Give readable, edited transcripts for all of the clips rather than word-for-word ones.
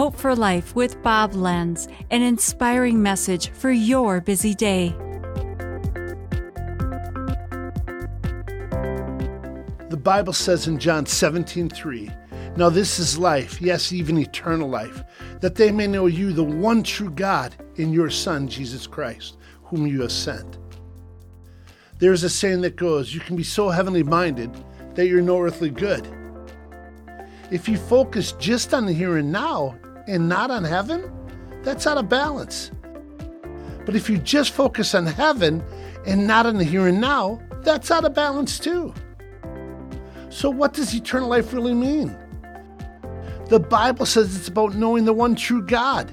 Hope for Life with Bob Lenz, an inspiring message for your busy day. The Bible says in John 17:3, "Now this is life, yes, even eternal life, that they may know you, the one true God, and your Son, Jesus Christ, whom you have sent." There's a saying that goes, you can be so heavenly minded that you're no earthly good. If you focus just on the here and now and not on heaven, that's out of balance. But if you just focus on heaven and not on the here and now, that's out of balance too. So what does eternal life really mean? The Bible says it's about knowing the one true God.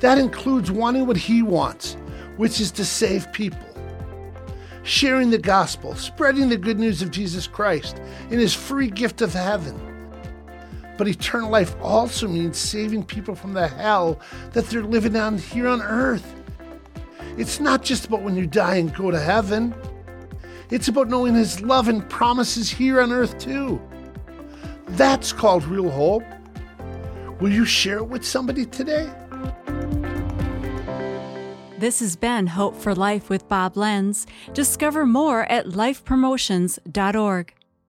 That includes wanting what He wants, which is to save people. Sharing the gospel, spreading the good news of Jesus Christ and His free gift of heaven. But eternal life also means saving people from the hell that they're living on here on earth. It's not just about when you die and go to heaven. It's about knowing His love and promises here on earth too. That's called real hope. Will you share it with somebody today? This has been Hope for Life with Bob Lenz. Discover more at lifepromotions.org.